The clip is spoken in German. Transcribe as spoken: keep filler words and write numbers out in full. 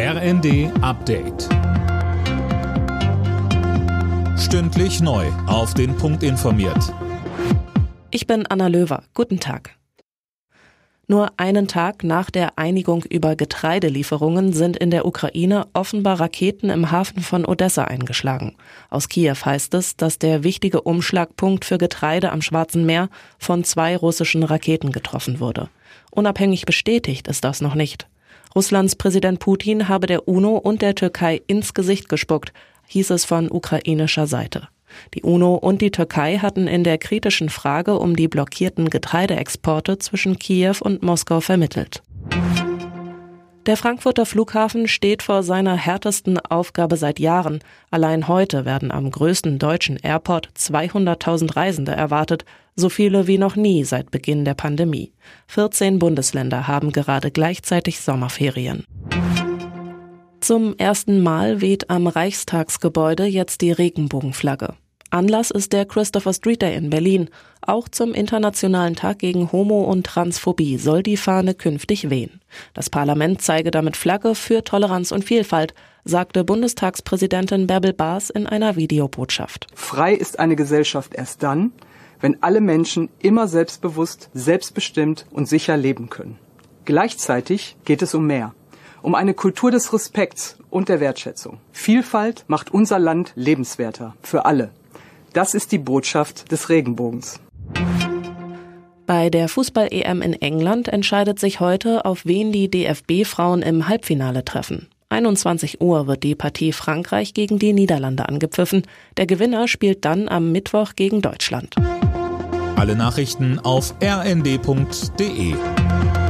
R N D Update. Stündlich neu auf den Punkt informiert. Ich bin Anna Löwer. Guten Tag. Nur einen Tag nach der Einigung über Getreidelieferungen sind in der Ukraine offenbar Raketen im Hafen von Odessa eingeschlagen. Aus Kiew heißt es, dass der wichtige Umschlagpunkt für Getreide am Schwarzen Meer von zwei russischen Raketen getroffen wurde. Unabhängig bestätigt ist das noch nicht. Russlands Präsident Putin habe der UNO und der Türkei ins Gesicht gespuckt, hieß es von ukrainischer Seite. Die UNO und die Türkei hatten in der kritischen Frage um die blockierten Getreideexporte zwischen Kiew und Moskau vermittelt. Der Frankfurter Flughafen steht vor seiner härtesten Aufgabe seit Jahren. Allein heute werden am größten deutschen Airport zweihunderttausend Reisende erwartet, so viele wie noch nie seit Beginn der Pandemie. vierzehn Bundesländer haben gerade gleichzeitig Sommerferien. Zum ersten Mal weht am Reichstagsgebäude jetzt die Regenbogenflagge. Anlass ist der Christopher-Street-Day in Berlin. Auch zum Internationalen Tag gegen Homo- und Transphobie soll die Fahne künftig wehen. Das Parlament zeige damit Flagge für Toleranz und Vielfalt, sagte Bundestagspräsidentin Bärbel Bas in einer Videobotschaft. Frei ist eine Gesellschaft erst dann, wenn alle Menschen immer selbstbewusst, selbstbestimmt und sicher leben können. Gleichzeitig geht es um mehr. Um eine Kultur des Respekts und der Wertschätzung. Vielfalt macht unser Land lebenswerter für alle. Das ist die Botschaft des Regenbogens. Bei der Fußball-E M in England entscheidet sich heute, auf wen die D F B-Frauen im Halbfinale treffen. einundzwanzig Uhr wird die Partie Frankreich gegen die Niederlande angepfiffen. Der Gewinner spielt dann am Mittwoch gegen Deutschland. Alle Nachrichten auf r n d punkt d e.